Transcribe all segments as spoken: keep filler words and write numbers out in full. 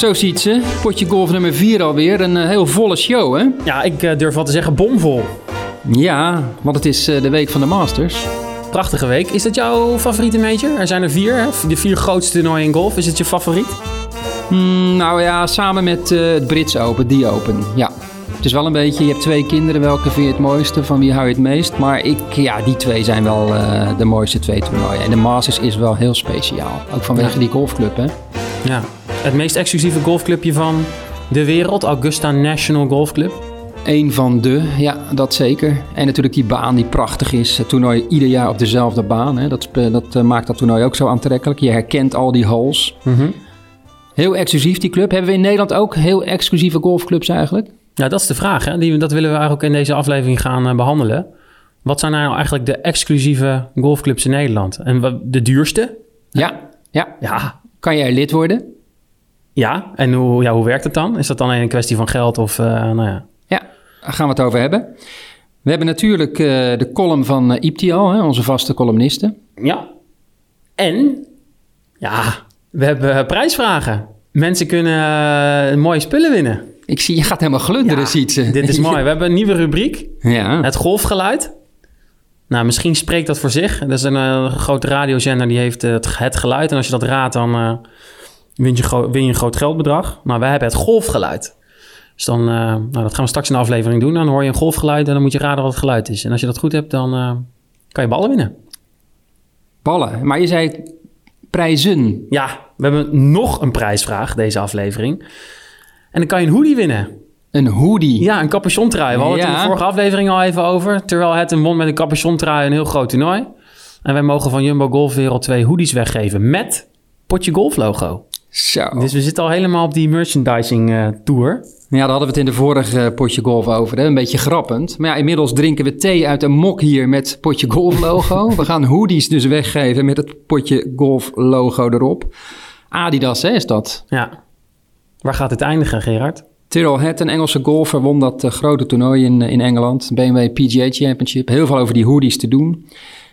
Zo ziet ze. Potje golf nummer vier alweer. Een uh, heel volle show, hè? Ja, ik uh, durf wel te zeggen bomvol. Ja, want het is uh, de week van de Masters. Prachtige week. Is dat jouw favoriete major? Er zijn er vier, hè? De vier grootste toernooien in golf. Is het je favoriet? Mm, nou ja, samen met uh, het Brits Open, die Open, ja. Het is wel een beetje, je hebt twee kinderen, welke vind je het mooiste, van wie hou je het meest? Maar ik, ja, die twee zijn wel uh, de mooiste twee toernooien. En de Masters is wel heel speciaal, ook vanwege ja. die golfclub, hè? Ja, het meest exclusieve golfclubje van de wereld, Augusta National Golf Club. Eén van de, ja, dat zeker. En natuurlijk die baan die prachtig is. Het toernooi ieder jaar op dezelfde baan, hè? Dat, dat uh, maakt dat toernooi ook zo aantrekkelijk. Je herkent al die holes. Mm-hmm. Heel exclusief die club. Hebben we in Nederland ook heel exclusieve golfclubs eigenlijk? Ja, dat is de vraag. Hè? Die, dat willen we eigenlijk in deze aflevering gaan uh, behandelen. Wat zijn nou eigenlijk de exclusieve golfclubs in Nederland? En de duurste? Ja, ja. ja. Kan jij lid worden? Ja, en hoe, ja, hoe werkt het dan? Is dat dan een kwestie van geld of uh, nou ja... Daar gaan we het over hebben. We hebben natuurlijk uh, de column van uh, Ibtihal, hè, onze vaste columniste. Ja. En, ja, we hebben uh, prijsvragen. Mensen kunnen uh, mooie spullen winnen. Ik zie, je gaat helemaal glunderen, ja, ziet ze. Dit is mooi. We hebben een nieuwe rubriek. Ja. Het golfgeluid. Nou, misschien spreekt dat voor zich. Dat is een uh, grote radiozender, die heeft uh, het, het geluid. En als je dat raadt, dan uh, win, je gro- win je een groot geldbedrag. Maar wij hebben het golfgeluid. Dus dan, uh, nou, dat gaan we straks in de aflevering doen. Dan hoor je een golfgeluid en dan moet je raden wat het geluid is. En als je dat goed hebt, dan uh, kan je ballen winnen. Ballen? Maar je zei prijzen. Ja, we hebben nog een prijsvraag, deze aflevering. En dan kan je een hoodie winnen. Een hoodie? Ja, een capuchontrui. We hadden ja. het in de vorige aflevering al even over. Terwijl het een won met een capuchontrui een heel groot toernooi. En wij mogen van Jumbo Golf Wereld twee hoodies weggeven met Potje Golf logo. Zo. Dus we zitten al helemaal op die merchandising uh, tour. Ja, daar hadden we het in de vorige Potje Golf over. Hè? Een beetje grappend. Maar ja, inmiddels drinken we thee uit een mok hier met Potje Golf logo. We gaan hoodies dus weggeven met het Potje Golf logo erop. Adidas, hè, is dat? Ja. Waar gaat het eindigen, Gerard? Tyrell Hatton, een Engelse golfer, won dat uh, grote toernooi in, in Engeland. B M W P G A Championship. Heel veel over die hoodies te doen.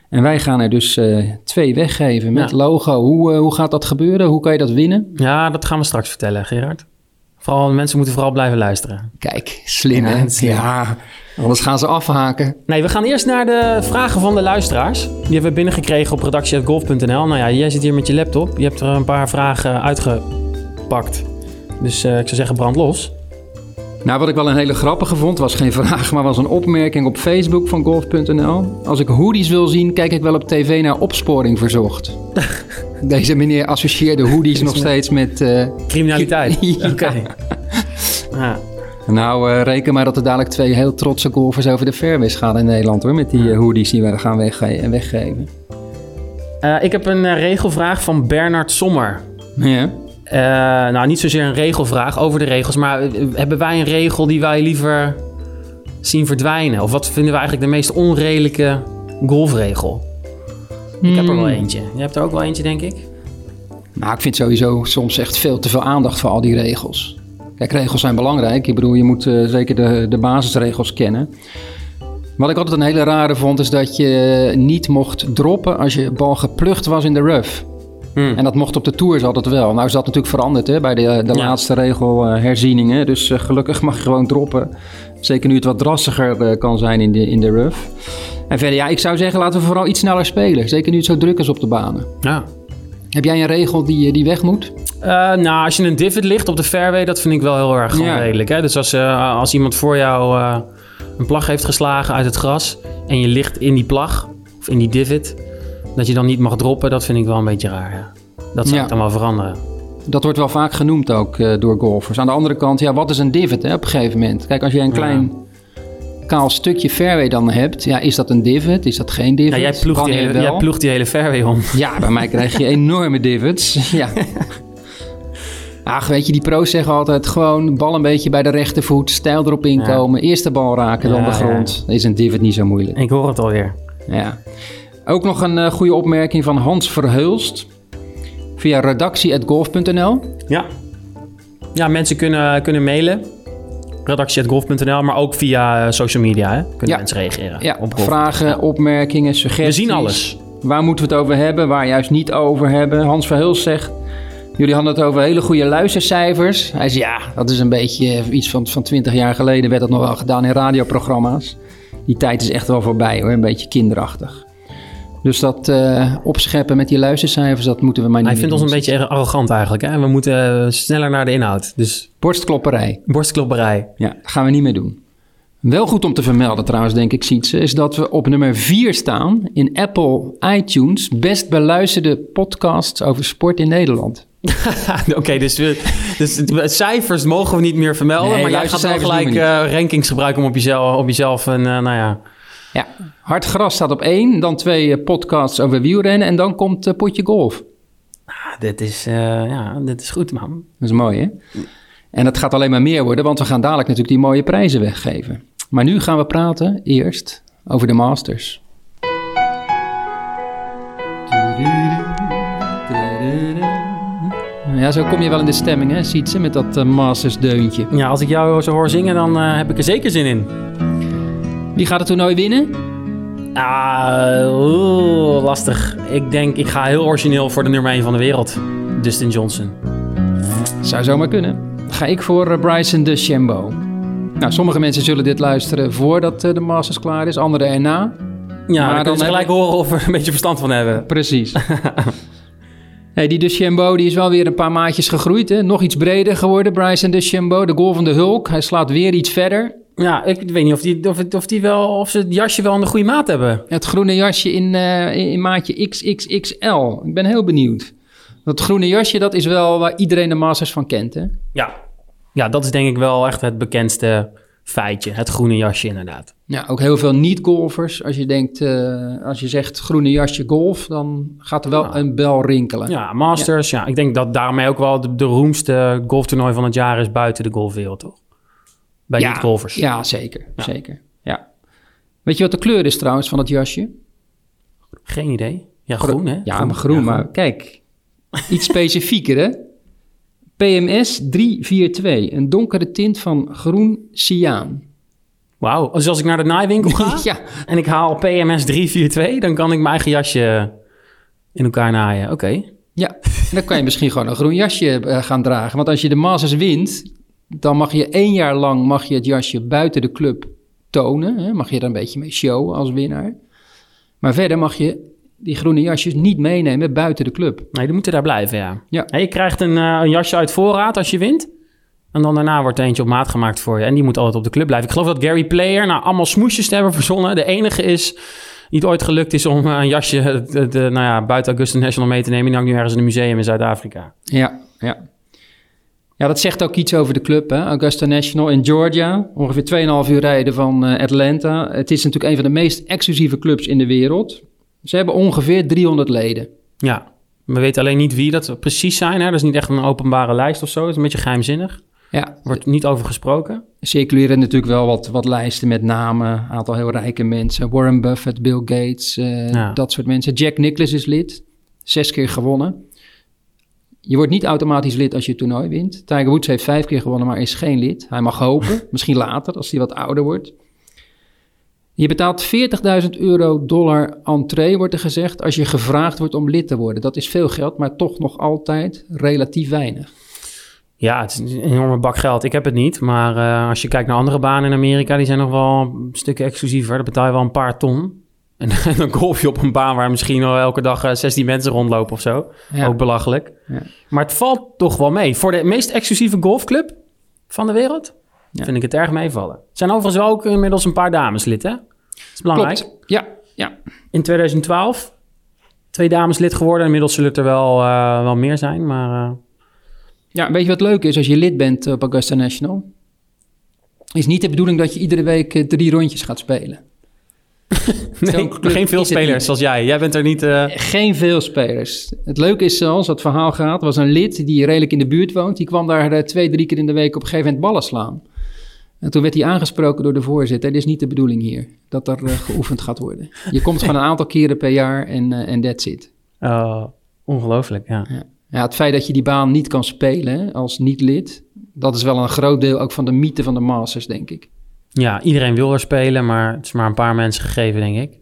En wij gaan er dus uh, twee weggeven met ja. logo. Hoe, uh, hoe gaat dat gebeuren? Hoe kan je dat winnen? Ja, dat gaan we straks vertellen, Gerard. Vooral, mensen moeten vooral blijven luisteren. Kijk, slim hè? Ja, slim. Ja, anders gaan ze afhaken. Nee, we gaan eerst naar de vragen van de luisteraars. Die hebben we binnengekregen op redactie punt golf punt n l. Nou ja, jij zit hier met je laptop. Je hebt er een paar vragen uitgepakt. Dus uh, ik zou zeggen, brand los. Nou, wat ik wel een hele grappige vond, was geen vraag, maar was een opmerking op Facebook van golf punt n l. Als ik hoodies wil zien, kijk ik wel op tv naar Opsporing Verzocht. Deze meneer associeerde hoodies nog met... steeds met... Uh... criminaliteit. Oké. Okay. Ah. Nou, uh, reken maar dat er dadelijk twee heel trotse golfers over de fairways gaan in Nederland, hoor. Met die uh, hoodies die we gaan wegge- weggeven. Uh, ik heb een uh, regelvraag van Bernard Sommer. Ja. Yeah. Uh, nou, niet zozeer een regelvraag over de regels, maar hebben wij een regel die wij liever zien verdwijnen? Of wat vinden we eigenlijk de meest onredelijke golfregel? Hmm. Ik heb er wel eentje. Je hebt er ook wel eentje, denk ik? Nou, ik vind sowieso soms echt veel te veel aandacht voor al die regels. Kijk, regels zijn belangrijk. Ik bedoel, je moet uh, zeker de, de basisregels kennen. Wat ik altijd een hele rare vond, is dat je niet mocht droppen als je bal geplucht was in de rough. Hmm. En dat mocht op de tours altijd wel. Nou is dat natuurlijk veranderd, hè, bij de, de ja. laatste regelherzieningen. Dus uh, gelukkig mag je gewoon droppen. Zeker nu het wat drassiger uh, kan zijn in de, in de rough. En verder, ja, ik zou zeggen, laten we vooral iets sneller spelen. Zeker nu het zo druk is op de banen. Ja. Heb jij een regel die, die weg moet? Uh, nou, als je een divot ligt op de fairway, dat vind ik wel heel erg onredelijk. Ja. Hè? Dus als, uh, als iemand voor jou uh, een plag heeft geslagen uit het gras en je ligt in die plag of in die divot, dat je dan niet mag droppen, dat vind ik wel een beetje raar. Ja. Dat zou ja. dan wel veranderen. Dat wordt wel vaak genoemd ook uh, door golfers. Aan de andere kant, ja, wat is een divot, hè, op een gegeven moment? Kijk, als jij een klein ja. kaal stukje fairway dan hebt, ja, is dat een divot? Is dat geen divot? Ja, jij, ploegt die hele, jij ploegt die hele fairway om. Ja, bij mij krijg je enorme divots. Ja. Ach, weet je, die pro's zeggen altijd gewoon bal een beetje bij de rechtervoet, stijl erop inkomen, ja. eerst de bal raken, ja, dan de grond. Ja. Is een divot niet zo moeilijk. Ik hoor het alweer. Ja. Ook nog een uh, goede opmerking van Hans Verhulst via redactie punt golf punt n l. Ja, ja, mensen kunnen, kunnen mailen, redactie punt golf punt n l, maar ook via uh, social media, hè? Kunnen ja. mensen reageren. Ja, op vragen, opmerkingen, suggesties. We zien alles. Waar moeten we het over hebben, waar juist niet over hebben. Hans Verhulst zegt, Jullie hadden het over hele goede luistercijfers. Hij zei, ja, dat is een beetje iets van, van twintig jaar geleden werd dat nog wel gedaan in radioprogramma's. Die tijd is echt wel voorbij hoor, een beetje kinderachtig. Dus dat uh, opscheppen met die luistercijfers, dat moeten we maar niet Hij vindt ons een beetje arrogant eigenlijk. Hè? We moeten sneller naar de inhoud. Dus... Borstklopperij. Borstklopperij. Ja, dat gaan we niet meer doen. Wel goed om te vermelden trouwens, denk ik, Sietse, is dat we op nummer vier staan in Apple iTunes best beluisterde podcasts over sport in Nederland. Oké, okay, dus, dus cijfers mogen we niet meer vermelden, nee, maar jij gaat wel gelijk uh, rankings gebruiken om op jezelf, op jezelf een, uh, nou ja... Ja, Hard Gras staat op één, dan twee podcasts over wielrennen en dan komt uh, Potje Golf. Ah, dit is, uh, ja, dit is goed, man. Dat is mooi, hè? En dat gaat alleen maar meer worden, want we gaan dadelijk natuurlijk die mooie prijzen weggeven. Maar nu gaan we praten eerst over de Masters. Ja, zo kom je wel in de stemming, hè, Sietse, met dat uh, Masters-deuntje. Ja, als ik jou zo hoor zingen, dan uh, heb ik er zeker zin in. Wie gaat het toernooi winnen? Ah, oeh, lastig. Ik denk, ik ga heel origineel voor de nummer één van de wereld. Dustin Johnson. Zou zomaar kunnen. Ga ik voor Bryson DeChambeau. Nou, sommige mensen zullen dit luisteren voordat de Masters klaar is, anderen erna. Ja, maar dan, dan ze gelijk ik... horen of we er een beetje verstand van hebben. Precies. Hey, die DeChambeau die is wel weer een paar maatjes gegroeid. Hè? Nog iets breder geworden, Bryson DeChambeau. De golvende Hulk. Hij slaat weer iets verder. Ja, ik weet niet of, die, of, of, die wel, of ze het jasje wel in de goede maat hebben. Het groene jasje in, uh, in, in maatje X X X L. Ik ben heel benieuwd. Dat groene jasje, dat is wel waar iedereen de Masters van kent, hè? Ja. Ja, dat is denk ik wel echt het bekendste feitje. Het groene jasje, inderdaad. Ja, ook heel veel niet-golfers. Als je denkt, uh, als je zegt groene jasje golf, dan gaat er wel nou, een bel rinkelen. Ja, Masters. Ja. Ja, ik denk dat daarmee ook wel de, de roemste golftoernooi van het jaar is buiten de golfwereld, toch? Bij ja, niet-golfers. Ja, zeker. Ja. Zeker. Ja. Weet je wat de kleur is trouwens van dat jasje? Geen idee. Ja, groen, hè? Ja, maar groen. Ja, maar groen. Kijk, iets specifieker, hè? P M S drie vier twee, een donkere tint van groen cyaan. Wauw, dus als ik naar de naaiwinkel ga ja. en ik haal P M S drie vier twee, dan kan ik mijn eigen jasje in elkaar naaien. Oké. Okay. Ja, dan kan je misschien gewoon een groen jasje uh, gaan dragen. Want als je de Masters wint, dan mag je één jaar lang mag je het jasje buiten de club tonen. Hè? Mag je daar een beetje mee showen als winnaar. Maar verder mag je die groene jasjes niet meenemen buiten de club. Nee, die moeten daar blijven, ja. ja. En je krijgt een, uh, een jasje uit voorraad als je wint. En dan daarna wordt er eentje op maat gemaakt voor je. En die moet altijd op de club blijven. Ik geloof dat Gary Player nou allemaal smoesjes te hebben verzonnen. De enige is, niet ooit gelukt is om uh, een jasje de, de, nou ja, buiten Augusta National mee te nemen. Die hangt nu ergens in een museum in Zuid-Afrika. Ja, ja. Ja, dat zegt ook iets over de club, hè? Augusta National in Georgia. Ongeveer tweeënhalf uur rijden van uh, Atlanta. Het is natuurlijk een van de meest exclusieve clubs in de wereld. Ze hebben ongeveer driehonderd leden. Ja, we weten alleen niet wie dat precies zijn. Hè? Dat is niet echt een openbare lijst of zo. Dat is een beetje geheimzinnig. Ja. Wordt niet over gesproken. Circuleren natuurlijk wel wat, wat lijsten met namen. Een aantal heel rijke mensen. Warren Buffett, Bill Gates, uh, ja. dat soort mensen. Jack Nicklaus is lid. Zes keer gewonnen. Je wordt niet automatisch lid als je het toernooi wint. Tiger Woods heeft vijf keer gewonnen, maar is geen lid. Hij mag hopen, misschien later, als hij wat ouder wordt. Je betaalt veertigduizend euro dollar entree, wordt er gezegd, als je gevraagd wordt om lid te worden. Dat is veel geld, maar toch nog altijd relatief weinig. Ja, het is een enorme bak geld. Ik heb het niet, maar uh, als je kijkt naar andere banen in Amerika, die zijn nog wel een stukje exclusiever. Daar betaal je wel een paar ton. En dan golf je op een baan waar misschien al elke dag zestien mensen rondlopen of zo. Ja. Ook belachelijk. Ja. Maar het valt toch wel mee. Voor de meest exclusieve golfclub van de wereld ja. vind ik het erg meevallen. Er zijn overigens wel ook inmiddels een paar dames lid, hè? Dat is belangrijk. Klopt. Ja. ja. In tweeduizend twaalf twee dames lid geworden. Inmiddels zullen het er wel, uh, wel meer zijn. Maar, uh... ja, weet je wat leuk is als je lid bent op Augusta National? Is niet de bedoeling dat je iedere week drie rondjes gaat spelen. nee, geen veel spelers zoals jij. Jij bent er niet... Uh... Geen veel spelers. Het leuke is zelfs, dat verhaal gaat, was een lid die redelijk in de buurt woont. Die kwam daar twee, drie keer in de week op een gegeven moment ballen slaan. En toen werd hij aangesproken door de voorzitter. Dit is niet de bedoeling hier, dat er uh, geoefend gaat worden. Je komt gewoon een aantal keren per jaar en uh, that's it. Uh, ongelooflijk, ja. ja. Ja, het feit dat je die baan niet kan spelen als niet-lid, dat is wel een groot deel ook van de mythe van de Masters, denk ik. Ja, iedereen wil er spelen, maar het is maar een paar mensen gegeven, denk ik.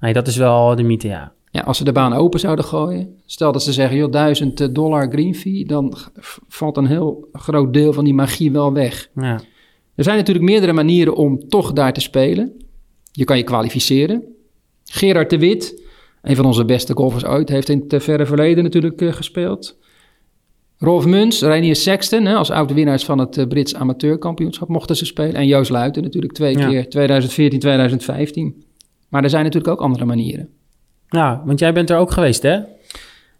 Nee, dat is wel de mythe, ja. Ja, als ze de baan open zouden gooien, stel dat ze zeggen, joh, duizend dollar green fee, dan g- valt een heel groot deel van die magie wel weg. Ja. Er zijn natuurlijk meerdere manieren om toch daar te spelen. Je kan je kwalificeren. Gerard de Wit, een van onze beste golfers ooit, heeft in het verre verleden natuurlijk uh, gespeeld. Rolf Muns, Rainier Sexton, hè, als oud-winnaars van het uh, Brits amateurkampioenschap mochten ze spelen. En Joost Luiten natuurlijk twee ja. keer, tweeduizend veertien, tweeduizend vijftien. Maar er zijn natuurlijk ook andere manieren. Ja, want jij bent er ook geweest, hè?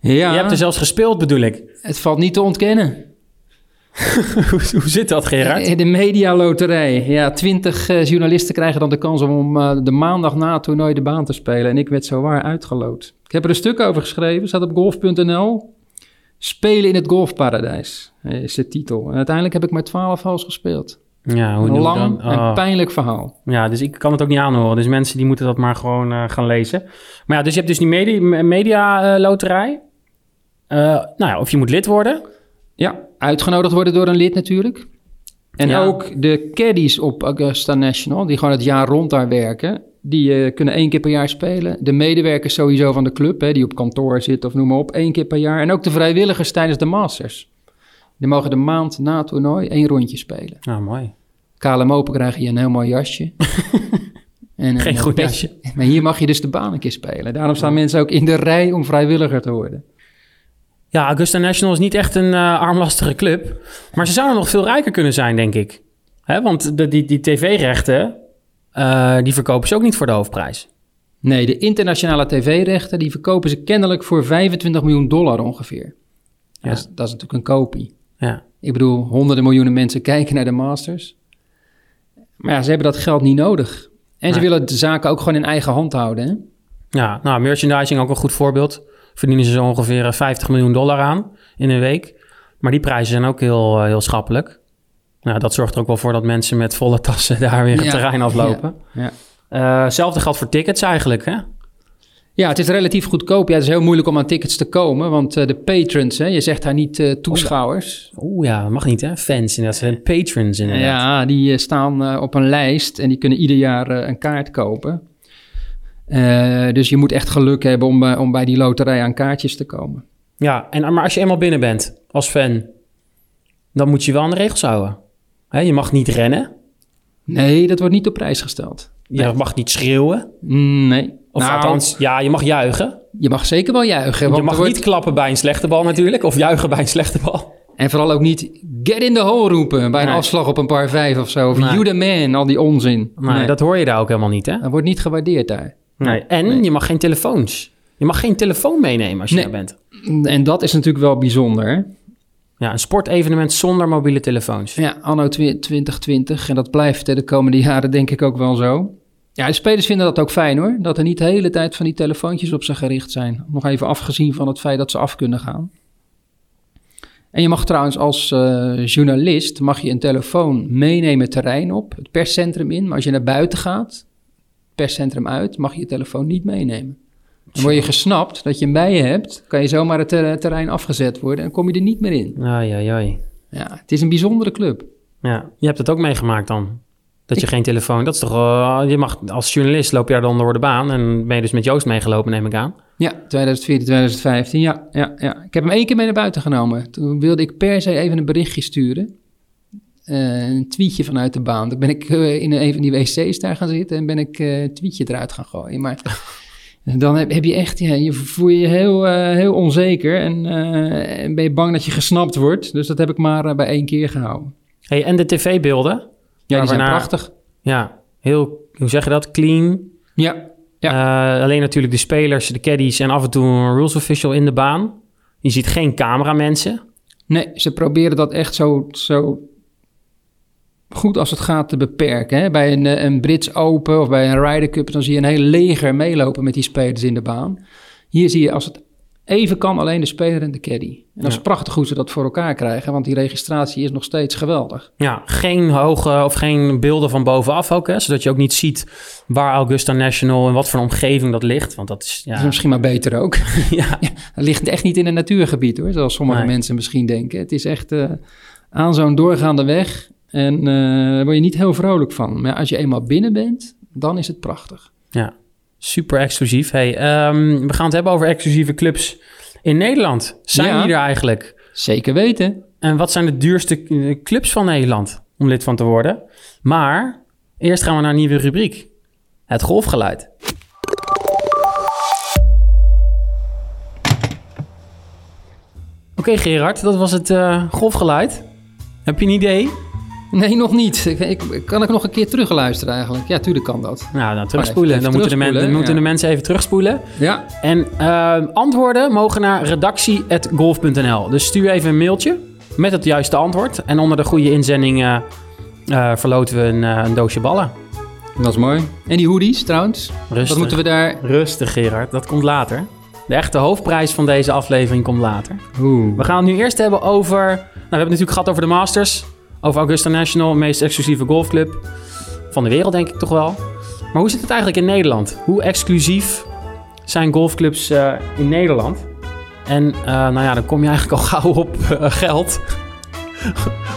Ja. Je hebt er zelfs gespeeld, bedoel ik. Het valt niet te ontkennen. Hoe zit dat, Gerard? De medialoterij. Ja, twintig uh, journalisten krijgen dan de kans om uh, de maandag na het toernooi de baan te spelen. En ik werd zowaar uitgeloot. Ik heb er een stuk over geschreven. Staat op golf punt n l. Spelen in het golfparadijs is de titel. En uiteindelijk heb ik maar twaalf holes gespeeld. Ja, hoe een lang oh. en pijnlijk verhaal. Ja, dus ik kan het ook niet aanhoren. Dus mensen die moeten dat maar gewoon uh, gaan lezen. Maar ja, dus je hebt dus die media, media uh, loterij. Uh, nou ja, of je moet lid worden. Ja, uitgenodigd worden door een lid natuurlijk. En ja. ook de caddies op Augusta National, die gewoon het jaar rond daar werken, die uh, kunnen één keer per jaar spelen. De medewerkers sowieso van de club, hè, die op kantoor zitten of noem maar op, één keer per jaar. En ook de vrijwilligers tijdens de Masters. Die mogen de maand na het toernooi één rondje spelen. Nou, mooi. K L M Open krijg je een heel mooi jasje. en Geen goed jasje. Maar hier mag je dus de baan een keer spelen. Daarom staan ja. mensen ook in de rij om vrijwilliger te worden. Ja, Augusta National is niet echt een uh, armlastige club. Maar ze zouden nog veel rijker kunnen zijn, denk ik. Hè? Want de, die, die tv-rechten, uh, die verkopen ze ook niet voor de hoofdprijs. Nee, de internationale tv-rechten, die verkopen ze kennelijk voor vijfentwintig miljoen dollar ongeveer. Ja. Dat, is, dat is natuurlijk een kopie. Ja. Ik bedoel, honderden miljoenen mensen kijken naar de Masters. Maar ja, ze hebben dat geld niet nodig. En ze nee. willen de zaken ook gewoon in eigen hand houden, hè? Ja, nou, merchandising ook een goed voorbeeld. Verdienen ze zo ongeveer vijftig miljoen dollar aan in een week. Maar die prijzen zijn ook heel, heel schappelijk. Nou, dat zorgt er ook wel voor dat mensen met volle tassen daar weer het ja. terrein aflopen. Ja. Ja. Uh, zelfde geldt voor tickets eigenlijk, hè? Ja, het is relatief goedkoop. Ja, het is heel moeilijk om aan tickets te komen, want uh, de patrons, hè, je zegt daar niet uh, toeschouwers. Oeh ja, dat mag niet, hè? Fans, en dat zijn patrons inderdaad. Ja, die uh, staan uh, op een lijst en die kunnen ieder jaar uh, een kaart kopen. Uh, dus je moet echt geluk hebben om, uh, om bij die loterij aan kaartjes te komen. Ja, en, maar als je eenmaal binnen bent als fan, dan moet je wel aan de regels houden. Hè, je mag niet rennen. Nee, dat wordt niet op prijs gesteld. Je nee. mag niet schreeuwen. Nee. Of nou, althans, ja, je mag juichen. Je mag zeker wel juichen. Want je mag wordt... niet klappen bij een slechte bal natuurlijk. Of juichen bij een slechte bal. En vooral ook niet get in the hole roepen bij een nee. afslag op een par vijf of zo. Of nee. you the man, al die onzin. Maar nee. dat hoor je daar ook helemaal niet, hè? Dat wordt niet gewaardeerd daar. Nee. En nee. je mag geen telefoons. Je mag geen telefoon meenemen als je nee. daar bent. En dat is natuurlijk wel bijzonder, hè? Ja, een sportevenement zonder mobiele telefoons. Ja, anno twintig twintig. En dat blijft de komende jaren denk ik ook wel zo. Ja, de spelers vinden dat ook fijn hoor. Dat er niet de hele tijd van die telefoontjes op ze gericht zijn. Nog even afgezien van het feit dat ze af kunnen gaan. En je mag trouwens als uh, journalist mag je een telefoon meenemen terrein op. Het perscentrum in. Maar als je naar buiten gaat, perscentrum uit, mag je je telefoon niet meenemen. Dan word je gesnapt dat je hem bij je hebt. Kan je zomaar het ter- terrein afgezet worden en kom je er niet meer in. Ai, ai, ai. Ja, het is een bijzondere club. Ja, je hebt het ook meegemaakt dan. Dat je geen telefoon... Dat is toch... Uh, je mag als journalist loop je daar dan door de baan. En ben je dus met Joost meegelopen, neem ik aan. Ja, tweeduizend veertien, tweeduizend vijftien. Ja, ja, ja. Ik heb hem één keer mee naar buiten genomen. Toen wilde ik per se even een berichtje sturen. Uh, een tweetje vanuit de baan. Toen ben ik uh, in een van die wc's daar gaan zitten. En ben ik uh, een tweetje eruit gaan gooien. Maar dan heb, heb je echt... Ja, je voel je heel, uh, heel onzeker. En, uh, en ben je bang dat je gesnapt wordt. Dus dat heb ik maar uh, bij één keer gehouden. Hey, en de tv-beelden? Ja, die zijn prachtig. Ja, heel, hoe zeg je dat? Clean. Ja. ja. Uh, alleen natuurlijk de spelers, de caddies en af en toe een rules official in de baan. Je ziet geen cameramensen. Nee, ze proberen dat echt zo, zo goed als het gaat te beperken. Hè? Bij een, een Brits Open of bij een Ryder Cup, dan zie je een heel leger meelopen met die spelers in de baan. Hier zie je als het even kan alleen de speler en de caddy. En dat is ja. prachtig hoe ze dat voor elkaar krijgen, want die registratie is nog steeds geweldig. Ja, geen hoge of geen beelden van bovenaf ook, hè, zodat je ook niet ziet waar Augusta National en wat voor een omgeving dat ligt, want dat is... Ja. Dat is misschien maar beter ook. ja. ja. Dat ligt echt niet in een natuurgebied, hoor, zoals sommige nee. mensen misschien denken. Het is echt uh, aan zo'n doorgaande weg en uh, daar word je niet heel vrolijk van. Maar als je eenmaal binnen bent, dan is het prachtig. Ja. Super exclusief. Hey, um, we gaan het hebben over exclusieve clubs in Nederland. Zijn ja, die er eigenlijk? Zeker weten. En wat zijn de duurste clubs van Nederland om lid van te worden? Maar eerst gaan we naar een nieuwe rubriek. Het golfgeluid. Oké, okay, Gerard, dat was het uh, golfgeluid. Heb je een idee? Nee, nog niet. Ik, ik, kan ik nog een keer terugluisteren eigenlijk? Ja, tuurlijk kan dat. Nou, dan terugspoelen. Even dan even moeten, terugspoelen, de, men, moeten ja. de mensen even terugspoelen. Ja. En uh, antwoorden mogen naar redactie punt golf punt n l. Dus stuur even een mailtje met het juiste antwoord. En onder de goede inzending uh, uh, verloten we een, uh, een doosje ballen. Dat is mooi. En die hoodies trouwens? Rustig. Wat moeten we daar... Rustig, Gerard. Dat komt later. De echte hoofdprijs van deze aflevering komt later. Oeh. We gaan het nu eerst hebben over... Nou, we hebben het natuurlijk gehad over de Masters. Over Augusta National, de meest exclusieve golfclub van de wereld, denk ik toch wel. Maar hoe zit het eigenlijk in Nederland? Hoe exclusief zijn golfclubs uh, in Nederland? En uh, nou ja, dan kom je eigenlijk al gauw op uh, geld.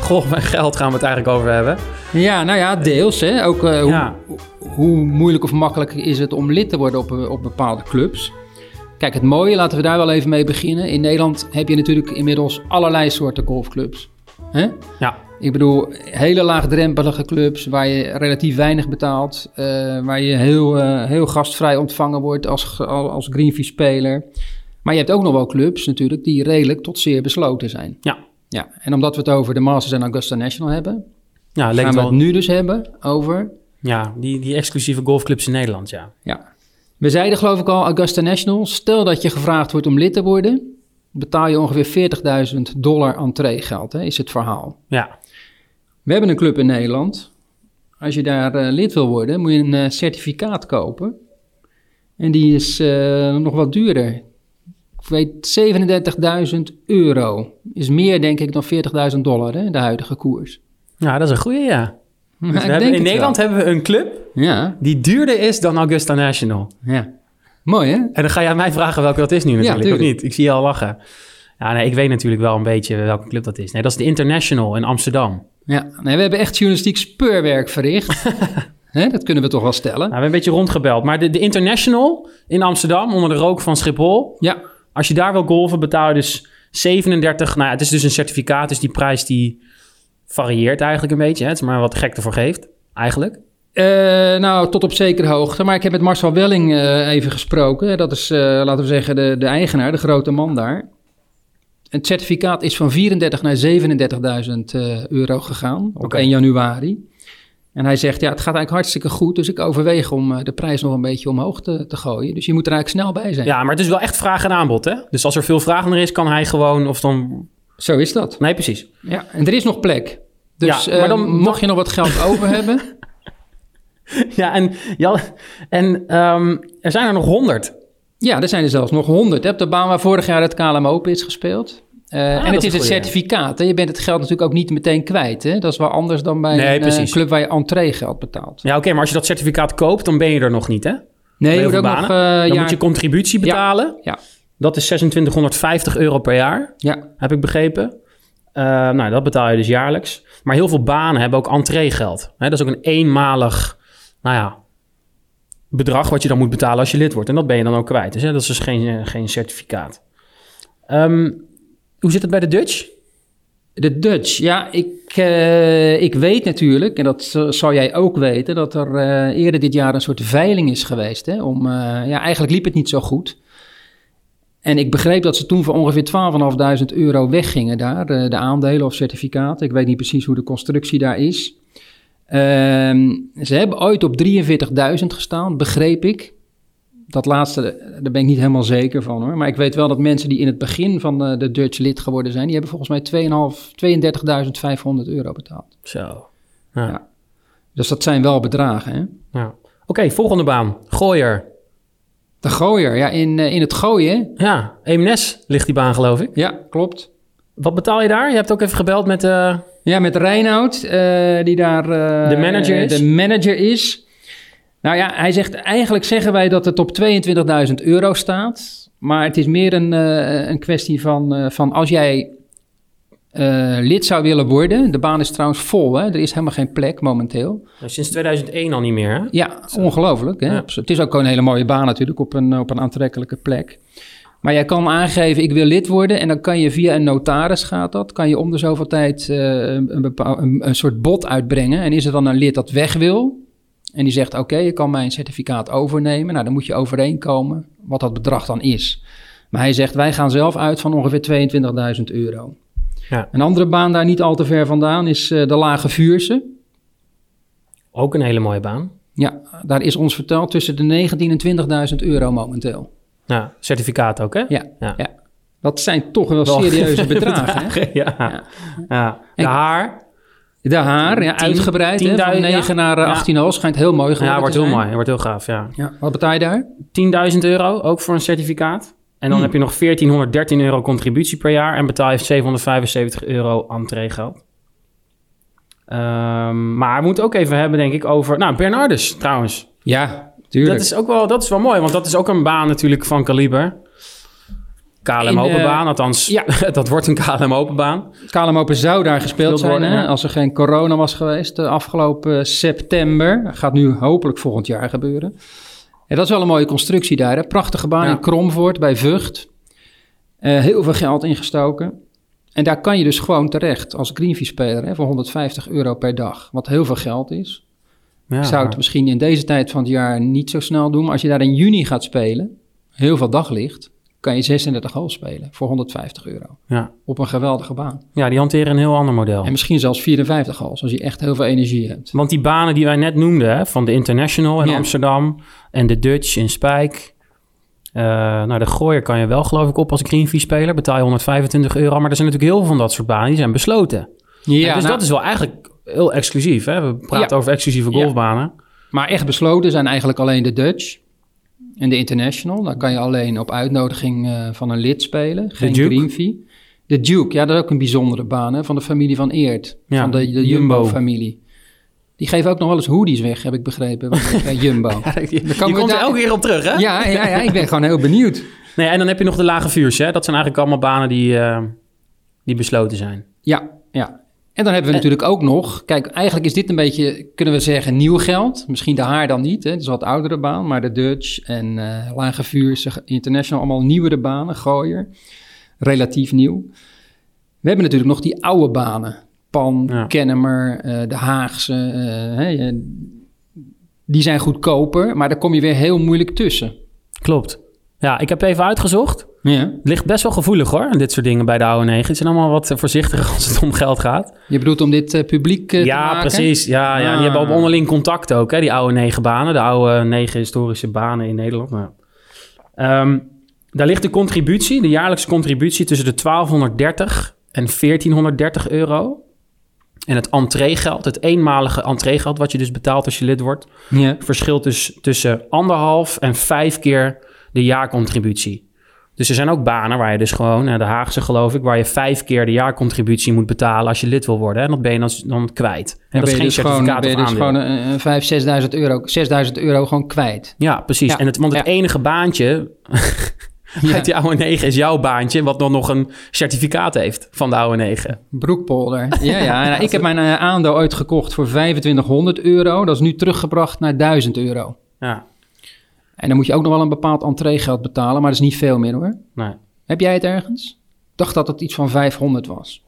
Golf en geld gaan we het eigenlijk over hebben. Ja, nou ja, deels. Hè. Ook uh, hoe, ja. hoe moeilijk of makkelijk is het om lid te worden op, op bepaalde clubs. Kijk, het mooie, laten we daar wel even mee beginnen. In Nederland heb je natuurlijk inmiddels allerlei soorten golfclubs. Hè? Ja. Ik bedoel, hele laagdrempelige clubs waar je relatief weinig betaalt. Uh, waar je heel, uh, heel gastvrij ontvangen wordt als, als greenfee-speler. Maar je hebt ook nog wel clubs natuurlijk die redelijk tot zeer besloten zijn. Ja. Ja. En omdat we het over de Masters en Augusta National hebben... Ja, gaan we het wel... nu dus hebben over... Ja, die, die exclusieve golfclubs in Nederland, ja. Ja. We zeiden geloof ik al, Augusta National, stel dat je gevraagd wordt om lid te worden... betaal je ongeveer veertigduizend dollar entreegeld, hè, is het verhaal. Ja. We hebben een club in Nederland. Als je daar uh, lid wil worden, moet je een uh, certificaat kopen. En die is uh, nog wat duurder. Ik weet, zevenendertigduizend euro. Is meer, denk ik, dan veertigduizend dollar, hè, de huidige koers. Ja, dat is een goeie, ja. Dus ja, hebben, in Nederland wel. hebben we een club ja. die duurder is dan Augusta National. Ja. Mooi, hè? En dan ga jij mij vragen welke dat is nu natuurlijk, ja, of niet? Ik zie je al lachen. Ja, nee, ik weet natuurlijk wel een beetje welke club dat is. Nee, dat is de International in Amsterdam. Ja, nee, we hebben echt journalistiek speurwerk verricht. Hè, dat kunnen we toch wel stellen. Nou, we hebben een beetje rondgebeld. Maar de, de International in Amsterdam, onder de rook van Schiphol... Ja. Als je daar wil golven, betaal je dus zevenendertig... Nou ja, het is dus een certificaat, dus die prijs die varieert eigenlijk een beetje. Hè? Het is maar wat gek ervoor geeft, eigenlijk. Uh, nou, tot op zekere hoogte. Maar ik heb met Marcel Welling uh, even gesproken. Dat is, uh, laten we zeggen, de, de eigenaar, de grote man daar. Het certificaat is van vierendertigduizend naar zevenendertigduizend uh, euro gegaan op okay. één januari. En hij zegt, ja, het gaat eigenlijk hartstikke goed... dus ik overweeg om uh, de prijs nog een beetje omhoog te, te gooien. Dus je moet er eigenlijk snel bij zijn. Ja, maar het is wel echt vraag en aanbod, hè? Dus als er veel vraag naar is, kan hij gewoon of dan... Zo is dat. Nee, precies. Ja, en er is nog plek. Dus ja, maar dan uh, mag je nog wat geld over hebben... Ja, en, ja, en um, er zijn er nog honderd. Ja, er zijn er zelfs nog honderd. Op de baan waar vorig jaar het K L M Open is gespeeld. Uh, ah, en het is het certificaat. Hè? Je bent het geld natuurlijk ook niet meteen kwijt. Hè? Dat is wel anders dan bij nee, een uh, club waar je entreegeld betaalt. Ja, oké, okay, maar als je dat certificaat koopt, dan ben je er nog niet, hè? Nee, je moet ook nog... Uh, dan jaar... moet je contributie betalen. Ja, ja. Dat is zesentwintighonderdvijftig euro per jaar, ja. heb ik begrepen. Uh, nou, dat betaal je dus jaarlijks. Maar heel veel banen hebben ook entreegeld. Hè? Dat is ook een eenmalig... Nou ja, bedrag wat je dan moet betalen als je lid wordt. En dat ben je dan ook kwijt. Dus hè, dat is dus geen, geen certificaat. Um, hoe zit het bij de Dutch? De Dutch, ja, ik, uh, ik weet natuurlijk... en dat zal jij ook weten... dat er uh, eerder dit jaar een soort veiling is geweest. Hè, om, uh, ja, eigenlijk liep het niet zo goed. En ik begreep dat ze toen voor ongeveer twaalfduizend vijfhonderd euro weggingen daar. Uh, de aandelen of certificaten. Ik weet niet precies hoe de constructie daar is... Um, ze hebben ooit op drieënveertigduizend gestaan, begreep ik. Dat laatste, daar ben ik niet helemaal zeker van hoor. Maar ik weet wel dat mensen die in het begin van de, de Dutch lid geworden zijn... die hebben volgens mij tweeëndertigduizend vijfhonderd euro betaald. Zo. Ja. Ja. Dus dat zijn wel bedragen, hè? Ja. Oké, okay, volgende baan. Gooyer. De Gooyer, ja, in, in het Gooien. Ja, Eemnes ligt die baan geloof ik. Ja, klopt. Wat betaal je daar? Je hebt ook even gebeld met... Uh... Ja, met Reinoud, uh, die daar uh, de, manager uh, de manager is. Nou ja, hij zegt, eigenlijk zeggen wij dat het op tweeëntwintigduizend euro staat. Maar het is meer een, uh, een kwestie van, uh, van als jij Uh, lid zou willen worden. De baan is trouwens vol, hè? Er is helemaal geen plek momenteel. Nou, sinds tweeduizend één al niet meer, hè? Ja, ongelooflijk. Hè? Ja. Het is ook een hele mooie baan natuurlijk op een, op een aantrekkelijke plek. Maar jij kan aangeven, ik wil lid worden. En dan kan je via een notaris, gaat dat, kan je om de zoveel tijd uh, een, bepaal, een, een soort bod uitbrengen. En is er dan een lid dat weg wil? En die zegt, oké, okay, je kan mijn certificaat overnemen. Nou, dan moet je overeenkomen wat dat bedrag dan is. Maar hij zegt, wij gaan zelf uit van ongeveer tweeëntwintigduizend euro. Ja. Een andere baan daar niet al te ver vandaan is uh, de Lage Vuursche. Ook een hele mooie baan. Ja, daar is ons verteld tussen de negentienduizend en twintigduizend euro momenteel. Ja, certificaat ook, hè? Ja, ja. ja. Dat zijn toch wel, wel serieuze bedragen, bedragen hè? Ja. Ja. Ja. De Haar... De Haar, ja, uitgebreid, tien, hè, van negen ja. naar achttien hols. Schijnt heel mooi geworden. Ja, wordt heel mooi. Wordt heel gaaf, ja. ja. Wat betaal je daar? tienduizend euro, ook voor een certificaat. En dan hmm. heb je nog veertienhonderddertien euro contributie per jaar. En betaal je zevenhonderdvijfenzeventig euro entreegeld. Um, maar we moeten ook even hebben, denk ik, over... Nou, Bernardus, trouwens. Ja, tuurlijk. Dat is ook wel, dat is wel mooi, want dat is ook een baan natuurlijk van kaliber. K L M Open baan, althans, ja. dat wordt een K L M Open baan. K L M Open zou daar gespeeld zijn worden, hè? Als er geen corona was geweest de afgelopen september. Dat gaat nu hopelijk volgend jaar gebeuren. En dat is wel een mooie constructie daar. Hè? Prachtige baan ja. in Kromvoort bij Vught. Uh, heel veel geld ingestoken. En daar kan je dus gewoon terecht als greenfee-speler, hè, voor honderdvijftig euro per dag. Wat heel veel geld is. Ja. Ik zou het misschien in deze tijd van het jaar niet zo snel doen. Maar als je daar in juni gaat spelen, heel veel daglicht, kan je zesendertig holes spelen voor honderdvijftig euro. Ja. Op een geweldige baan. Ja, die hanteren een heel ander model. En misschien zelfs vierenvijftig holes, als je echt heel veel energie hebt. Want die banen die wij net noemden, hè, van de International in ja. Amsterdam en de Dutch in Spijk. Uh, nou, de Gooyer kan je wel, geloof ik, op als greenfee-speler. Betaal je honderdvijfentwintig euro, maar er zijn natuurlijk heel veel van dat soort banen. Die zijn besloten. Ja, en dus nou, dat is wel eigenlijk heel exclusief. Hè? We praten ja. over exclusieve golfbanen. Ja. Maar echt besloten zijn eigenlijk alleen de Dutch... En de International, daar kan je alleen op uitnodiging uh, van een lid spelen. Geen greenfee. De Duke, ja, dat is ook een bijzondere baan, hè, van de familie van Eert. Ja, van de, de Jumbo-familie. Die geven ook nog wel eens hoodies weg, heb ik begrepen, bij Jumbo. Ja, je je komt daar... er elke keer op terug, hè? Ja, ja, ja, ik ben gewoon heel benieuwd. Nee, en dan heb je nog de Lage Vuursche, hè? Dat zijn eigenlijk allemaal banen die, uh, die besloten zijn. Ja, ja. En dan hebben we en... natuurlijk ook nog... Kijk, eigenlijk is dit een beetje, kunnen we zeggen, nieuw geld. Misschien de Haar dan niet, hè? Het is wat oudere baan. Maar de Dutch en uh, Lage Vuursche, International, allemaal nieuwere banen. Gooyer, relatief nieuw. We hebben natuurlijk nog die oude banen. Pan, ja. Kennemer, uh, de Haagse. Uh, hey, uh, die zijn goedkoper, maar daar kom je weer heel moeilijk tussen. Klopt. Ja, ik heb even uitgezocht. Ja. Het ligt best wel gevoelig hoor, dit soort dingen bij de oude negen. Het zijn allemaal wat voorzichtiger als het om geld gaat. Je bedoelt om dit uh, publiek uh, ja, te maken? Precies. Ja, precies. Ah. Ja, die hebben ook onderling contact ook, hè, die oude negen banen. De oude negen historische banen in Nederland. Nou. Um, daar ligt de contributie, de jaarlijkse contributie tussen de twaalfhonderddertig en veertienhonderddertig euro. En het entreegeld, het eenmalige entreegeld wat je dus betaalt als je lid wordt, ja. verschilt dus tussen anderhalf en vijf keer de jaarcontributie. Dus er zijn ook banen waar je dus gewoon, de Haagse geloof ik, waar je vijf keer de jaarcontributie moet betalen als je lid wil worden. En dat ben je dan, dan kwijt. En dan dat is geen dus certificaat gewoon, of aandeel. Dan ben je dus gewoon uh, vijfduizend, zesduizend euro gewoon kwijt. Ja, precies. Ja, en het, want ja. het enige baantje ja. uit die oude negen is jouw baantje, wat dan nog een certificaat heeft van de oude negen. Broekpolder. Ja, ja. Nou, ik heb mijn uh, aandeel ooit gekocht voor vijfentwintighonderd euro. Dat is nu teruggebracht naar duizend euro. Ja. En dan moet je ook nog wel een bepaald entreegeld betalen, maar dat is niet veel meer hoor. Nee. Heb jij het ergens? Ik dacht dat het iets van vijfhonderd was.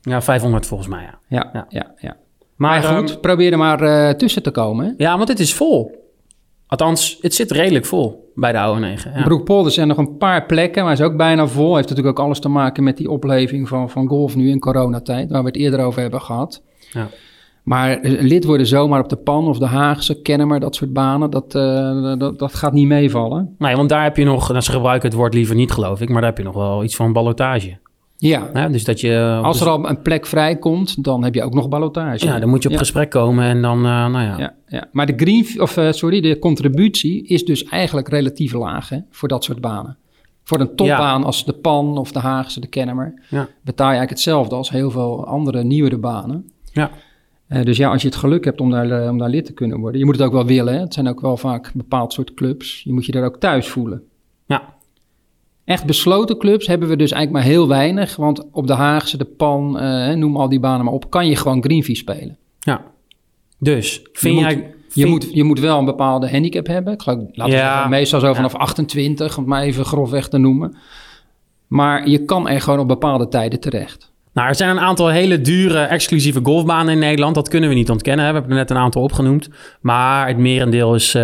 Ja, vijfhonderd volgens mij, ja. Ja, ja, ja. ja. Maar, maar goed, um, probeer er maar uh, tussen te komen. Hè? Ja, want het is vol. Althans, het zit redelijk vol bij de oude negen. Ja. Broekpolder zijn nog een paar plekken, maar is ook bijna vol. Heeft natuurlijk ook alles te maken met die opleving van, van golf nu in coronatijd, waar we het eerder over hebben gehad. Ja. Maar lid worden zomaar op de Pan of de Haagse, Kennemer, dat soort banen, dat, uh, dat, dat gaat niet meevallen. Nee, want daar heb je nog, nou, ze gebruiken het woord liever niet geloof ik, maar daar heb je nog wel iets van ballotage. Ja, ja dus dat je, als er dus... al een plek vrijkomt, dan heb je ook nog ballotage. Ja, dan moet je op ja. gesprek komen en dan, uh, nou ja. ja, ja. Maar de, green, of, uh, sorry, de contributie is dus eigenlijk relatief laag hè, voor dat soort banen. Voor een topbaan ja. als de Pan of de Haagse, de Kennemer, ja. betaal je eigenlijk hetzelfde als heel veel andere nieuwere banen. Ja. Uh, dus ja, als je het geluk hebt om daar, uh, om daar lid te kunnen worden. Je moet het ook wel willen. Hè? Het zijn ook wel vaak een bepaald soort clubs. Je moet je daar ook thuis voelen. Ja. Echt besloten clubs hebben we dus eigenlijk maar heel weinig. Want op de Haagse, de Pan, uh, noem al die banen maar op, kan je gewoon green fee spelen. Ja, dus vind je jij... Moet, je, vind... moet, je moet wel een bepaalde handicap hebben. Ik geloof, laten ja. we zeggen, meestal zo vanaf ja. achtentwintig, om het maar even grofweg te noemen. Maar je kan er gewoon op bepaalde tijden terecht. Nou, er zijn een aantal hele dure exclusieve golfbanen in Nederland. Dat kunnen we niet ontkennen. Hè? We hebben er net een aantal opgenoemd. Maar het merendeel is uh,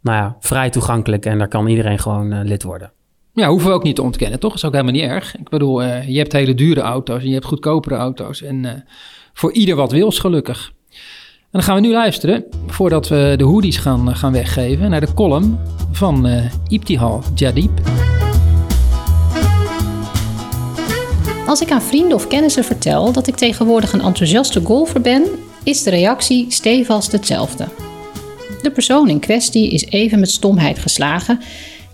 nou ja, vrij toegankelijk en daar kan iedereen gewoon uh, lid worden. Ja, hoeven we ook niet te ontkennen, toch? Dat is ook helemaal niet erg. Ik bedoel, uh, je hebt hele dure auto's en je hebt goedkopere auto's. En uh, voor ieder wat wils, gelukkig. En dan gaan we nu luisteren, voordat we de hoodies gaan, uh, gaan weggeven, naar de column van uh, Ibtihal Jadib. Als ik aan vrienden of kennissen vertel dat ik tegenwoordig een enthousiaste golfer ben, is de reactie stevast hetzelfde. De persoon in kwestie is even met stomheid geslagen,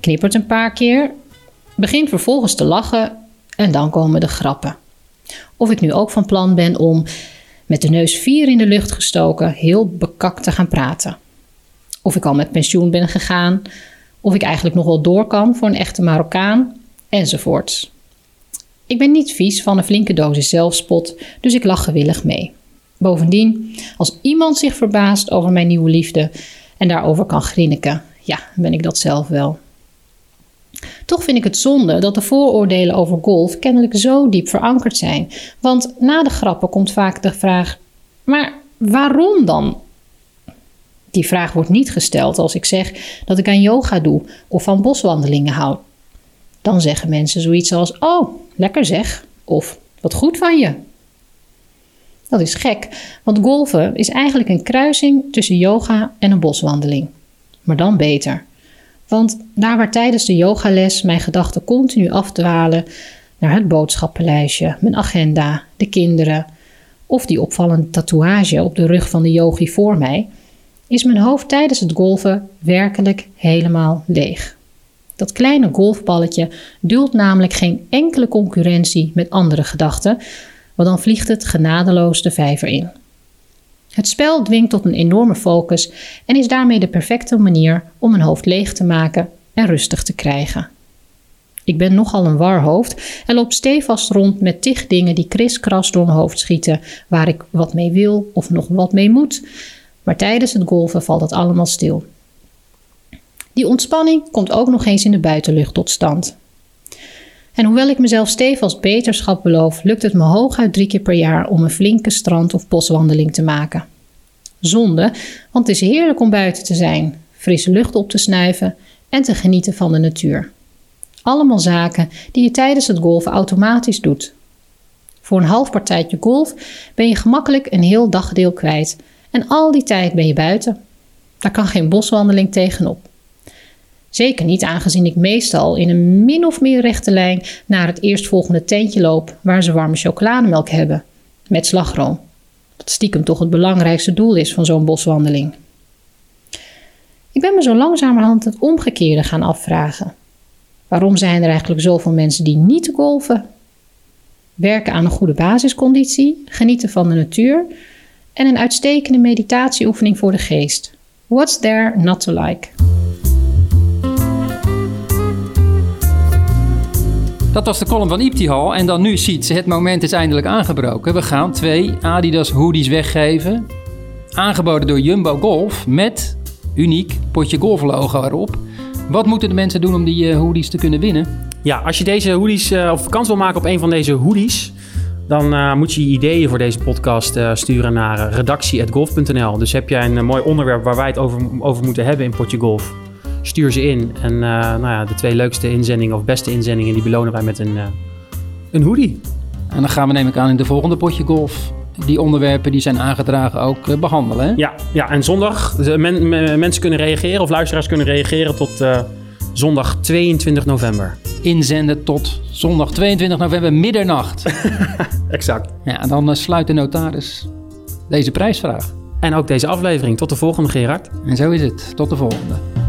knippert een paar keer, begint vervolgens te lachen en dan komen de grappen. Of ik nu ook van plan ben om, met de neus vier in de lucht gestoken, heel bekakt te gaan praten. Of ik al met pensioen ben gegaan, of ik eigenlijk nog wel door kan voor een echte Marokkaan, enzovoorts. Ik ben niet vies van een flinke dosis zelfspot, dus ik lach gewillig mee. Bovendien, als iemand zich verbaast over mijn nieuwe liefde en daarover kan grinniken, ja, ben ik dat zelf wel. Toch vind ik het zonde dat de vooroordelen over golf kennelijk zo diep verankerd zijn. Want na de grappen komt vaak de vraag, maar waarom dan? Die vraag wordt niet gesteld als ik zeg dat ik aan yoga doe of van boswandelingen hou. Dan zeggen mensen zoiets als, oh, lekker zeg, of wat goed van je. Dat is gek, want golfen is eigenlijk een kruising tussen yoga en een boswandeling. Maar dan beter. Want daar waar tijdens de yogales mijn gedachten continu afdwalen naar het boodschappenlijstje, mijn agenda, de kinderen of die opvallende tatoeage op de rug van de yogi voor mij, is mijn hoofd tijdens het golfen werkelijk helemaal leeg. Dat kleine golfballetje duldt namelijk geen enkele concurrentie met andere gedachten, want dan vliegt het genadeloos de vijver in. Het spel dwingt tot een enorme focus en is daarmee de perfecte manier om mijn hoofd leeg te maken en rustig te krijgen. Ik ben nogal een warhoofd en loop stevast rond met tig dingen die kriskras door mijn hoofd schieten, waar ik wat mee wil of nog wat mee moet, maar tijdens het golfen valt dat allemaal stil. Die ontspanning komt ook nog eens in de buitenlucht tot stand. En hoewel ik mezelf stevast beterschap beloof, lukt het me hooguit drie keer per jaar om een flinke strand- of boswandeling te maken. Zonde, want het is heerlijk om buiten te zijn, frisse lucht op te snuiven en te genieten van de natuur. Allemaal zaken die je tijdens het golfen automatisch doet. Voor een half partijtje golf ben je gemakkelijk een heel dagdeel kwijt en al die tijd ben je buiten. Daar kan geen boswandeling tegenop. Zeker niet, aangezien ik meestal in een min of meer rechte lijn naar het eerstvolgende tentje loop waar ze warme chocolademelk hebben, met slagroom. Dat stiekem toch het belangrijkste doel is van zo'n boswandeling. Ik ben me zo langzamerhand het omgekeerde gaan afvragen. Waarom zijn er eigenlijk zoveel mensen die niet golfen? Werken aan een goede basisconditie, genieten van de natuur en een uitstekende meditatieoefening voor de geest. What's there not to like? Dat was de column van Ibtihal en dan nu ziet ze, het moment is eindelijk aangebroken. We gaan twee Adidas hoodies weggeven, aangeboden door Jumbo Golf met uniek Potje Golf logo erop. Wat moeten de mensen doen om die hoodies te kunnen winnen? Ja, als je deze hoodies uh, of kans wil maken op een van deze hoodies, dan uh, moet je je ideeën voor deze podcast uh, sturen naar uh, redactie punt golf punt n l. Dus heb jij een uh, mooi onderwerp waar wij het over, over moeten hebben in Potje Golf? Stuur ze in en uh, nou ja, de twee leukste inzendingen of beste inzendingen die belonen wij met een, uh, een hoodie. En dan gaan we, neem ik aan, in de volgende Potje Golf die onderwerpen die zijn aangedragen ook uh, behandelen. Hè? Ja, ja, en zondag, de men, men, mensen kunnen reageren of luisteraars kunnen reageren tot uh, zondag tweeëntwintig november. Inzenden tot zondag tweeëntwintig november middernacht. Exact. Ja, dan uh, sluit de notaris deze prijsvraag. En ook deze aflevering. Tot de volgende, Gerard. En zo is het. Tot de volgende.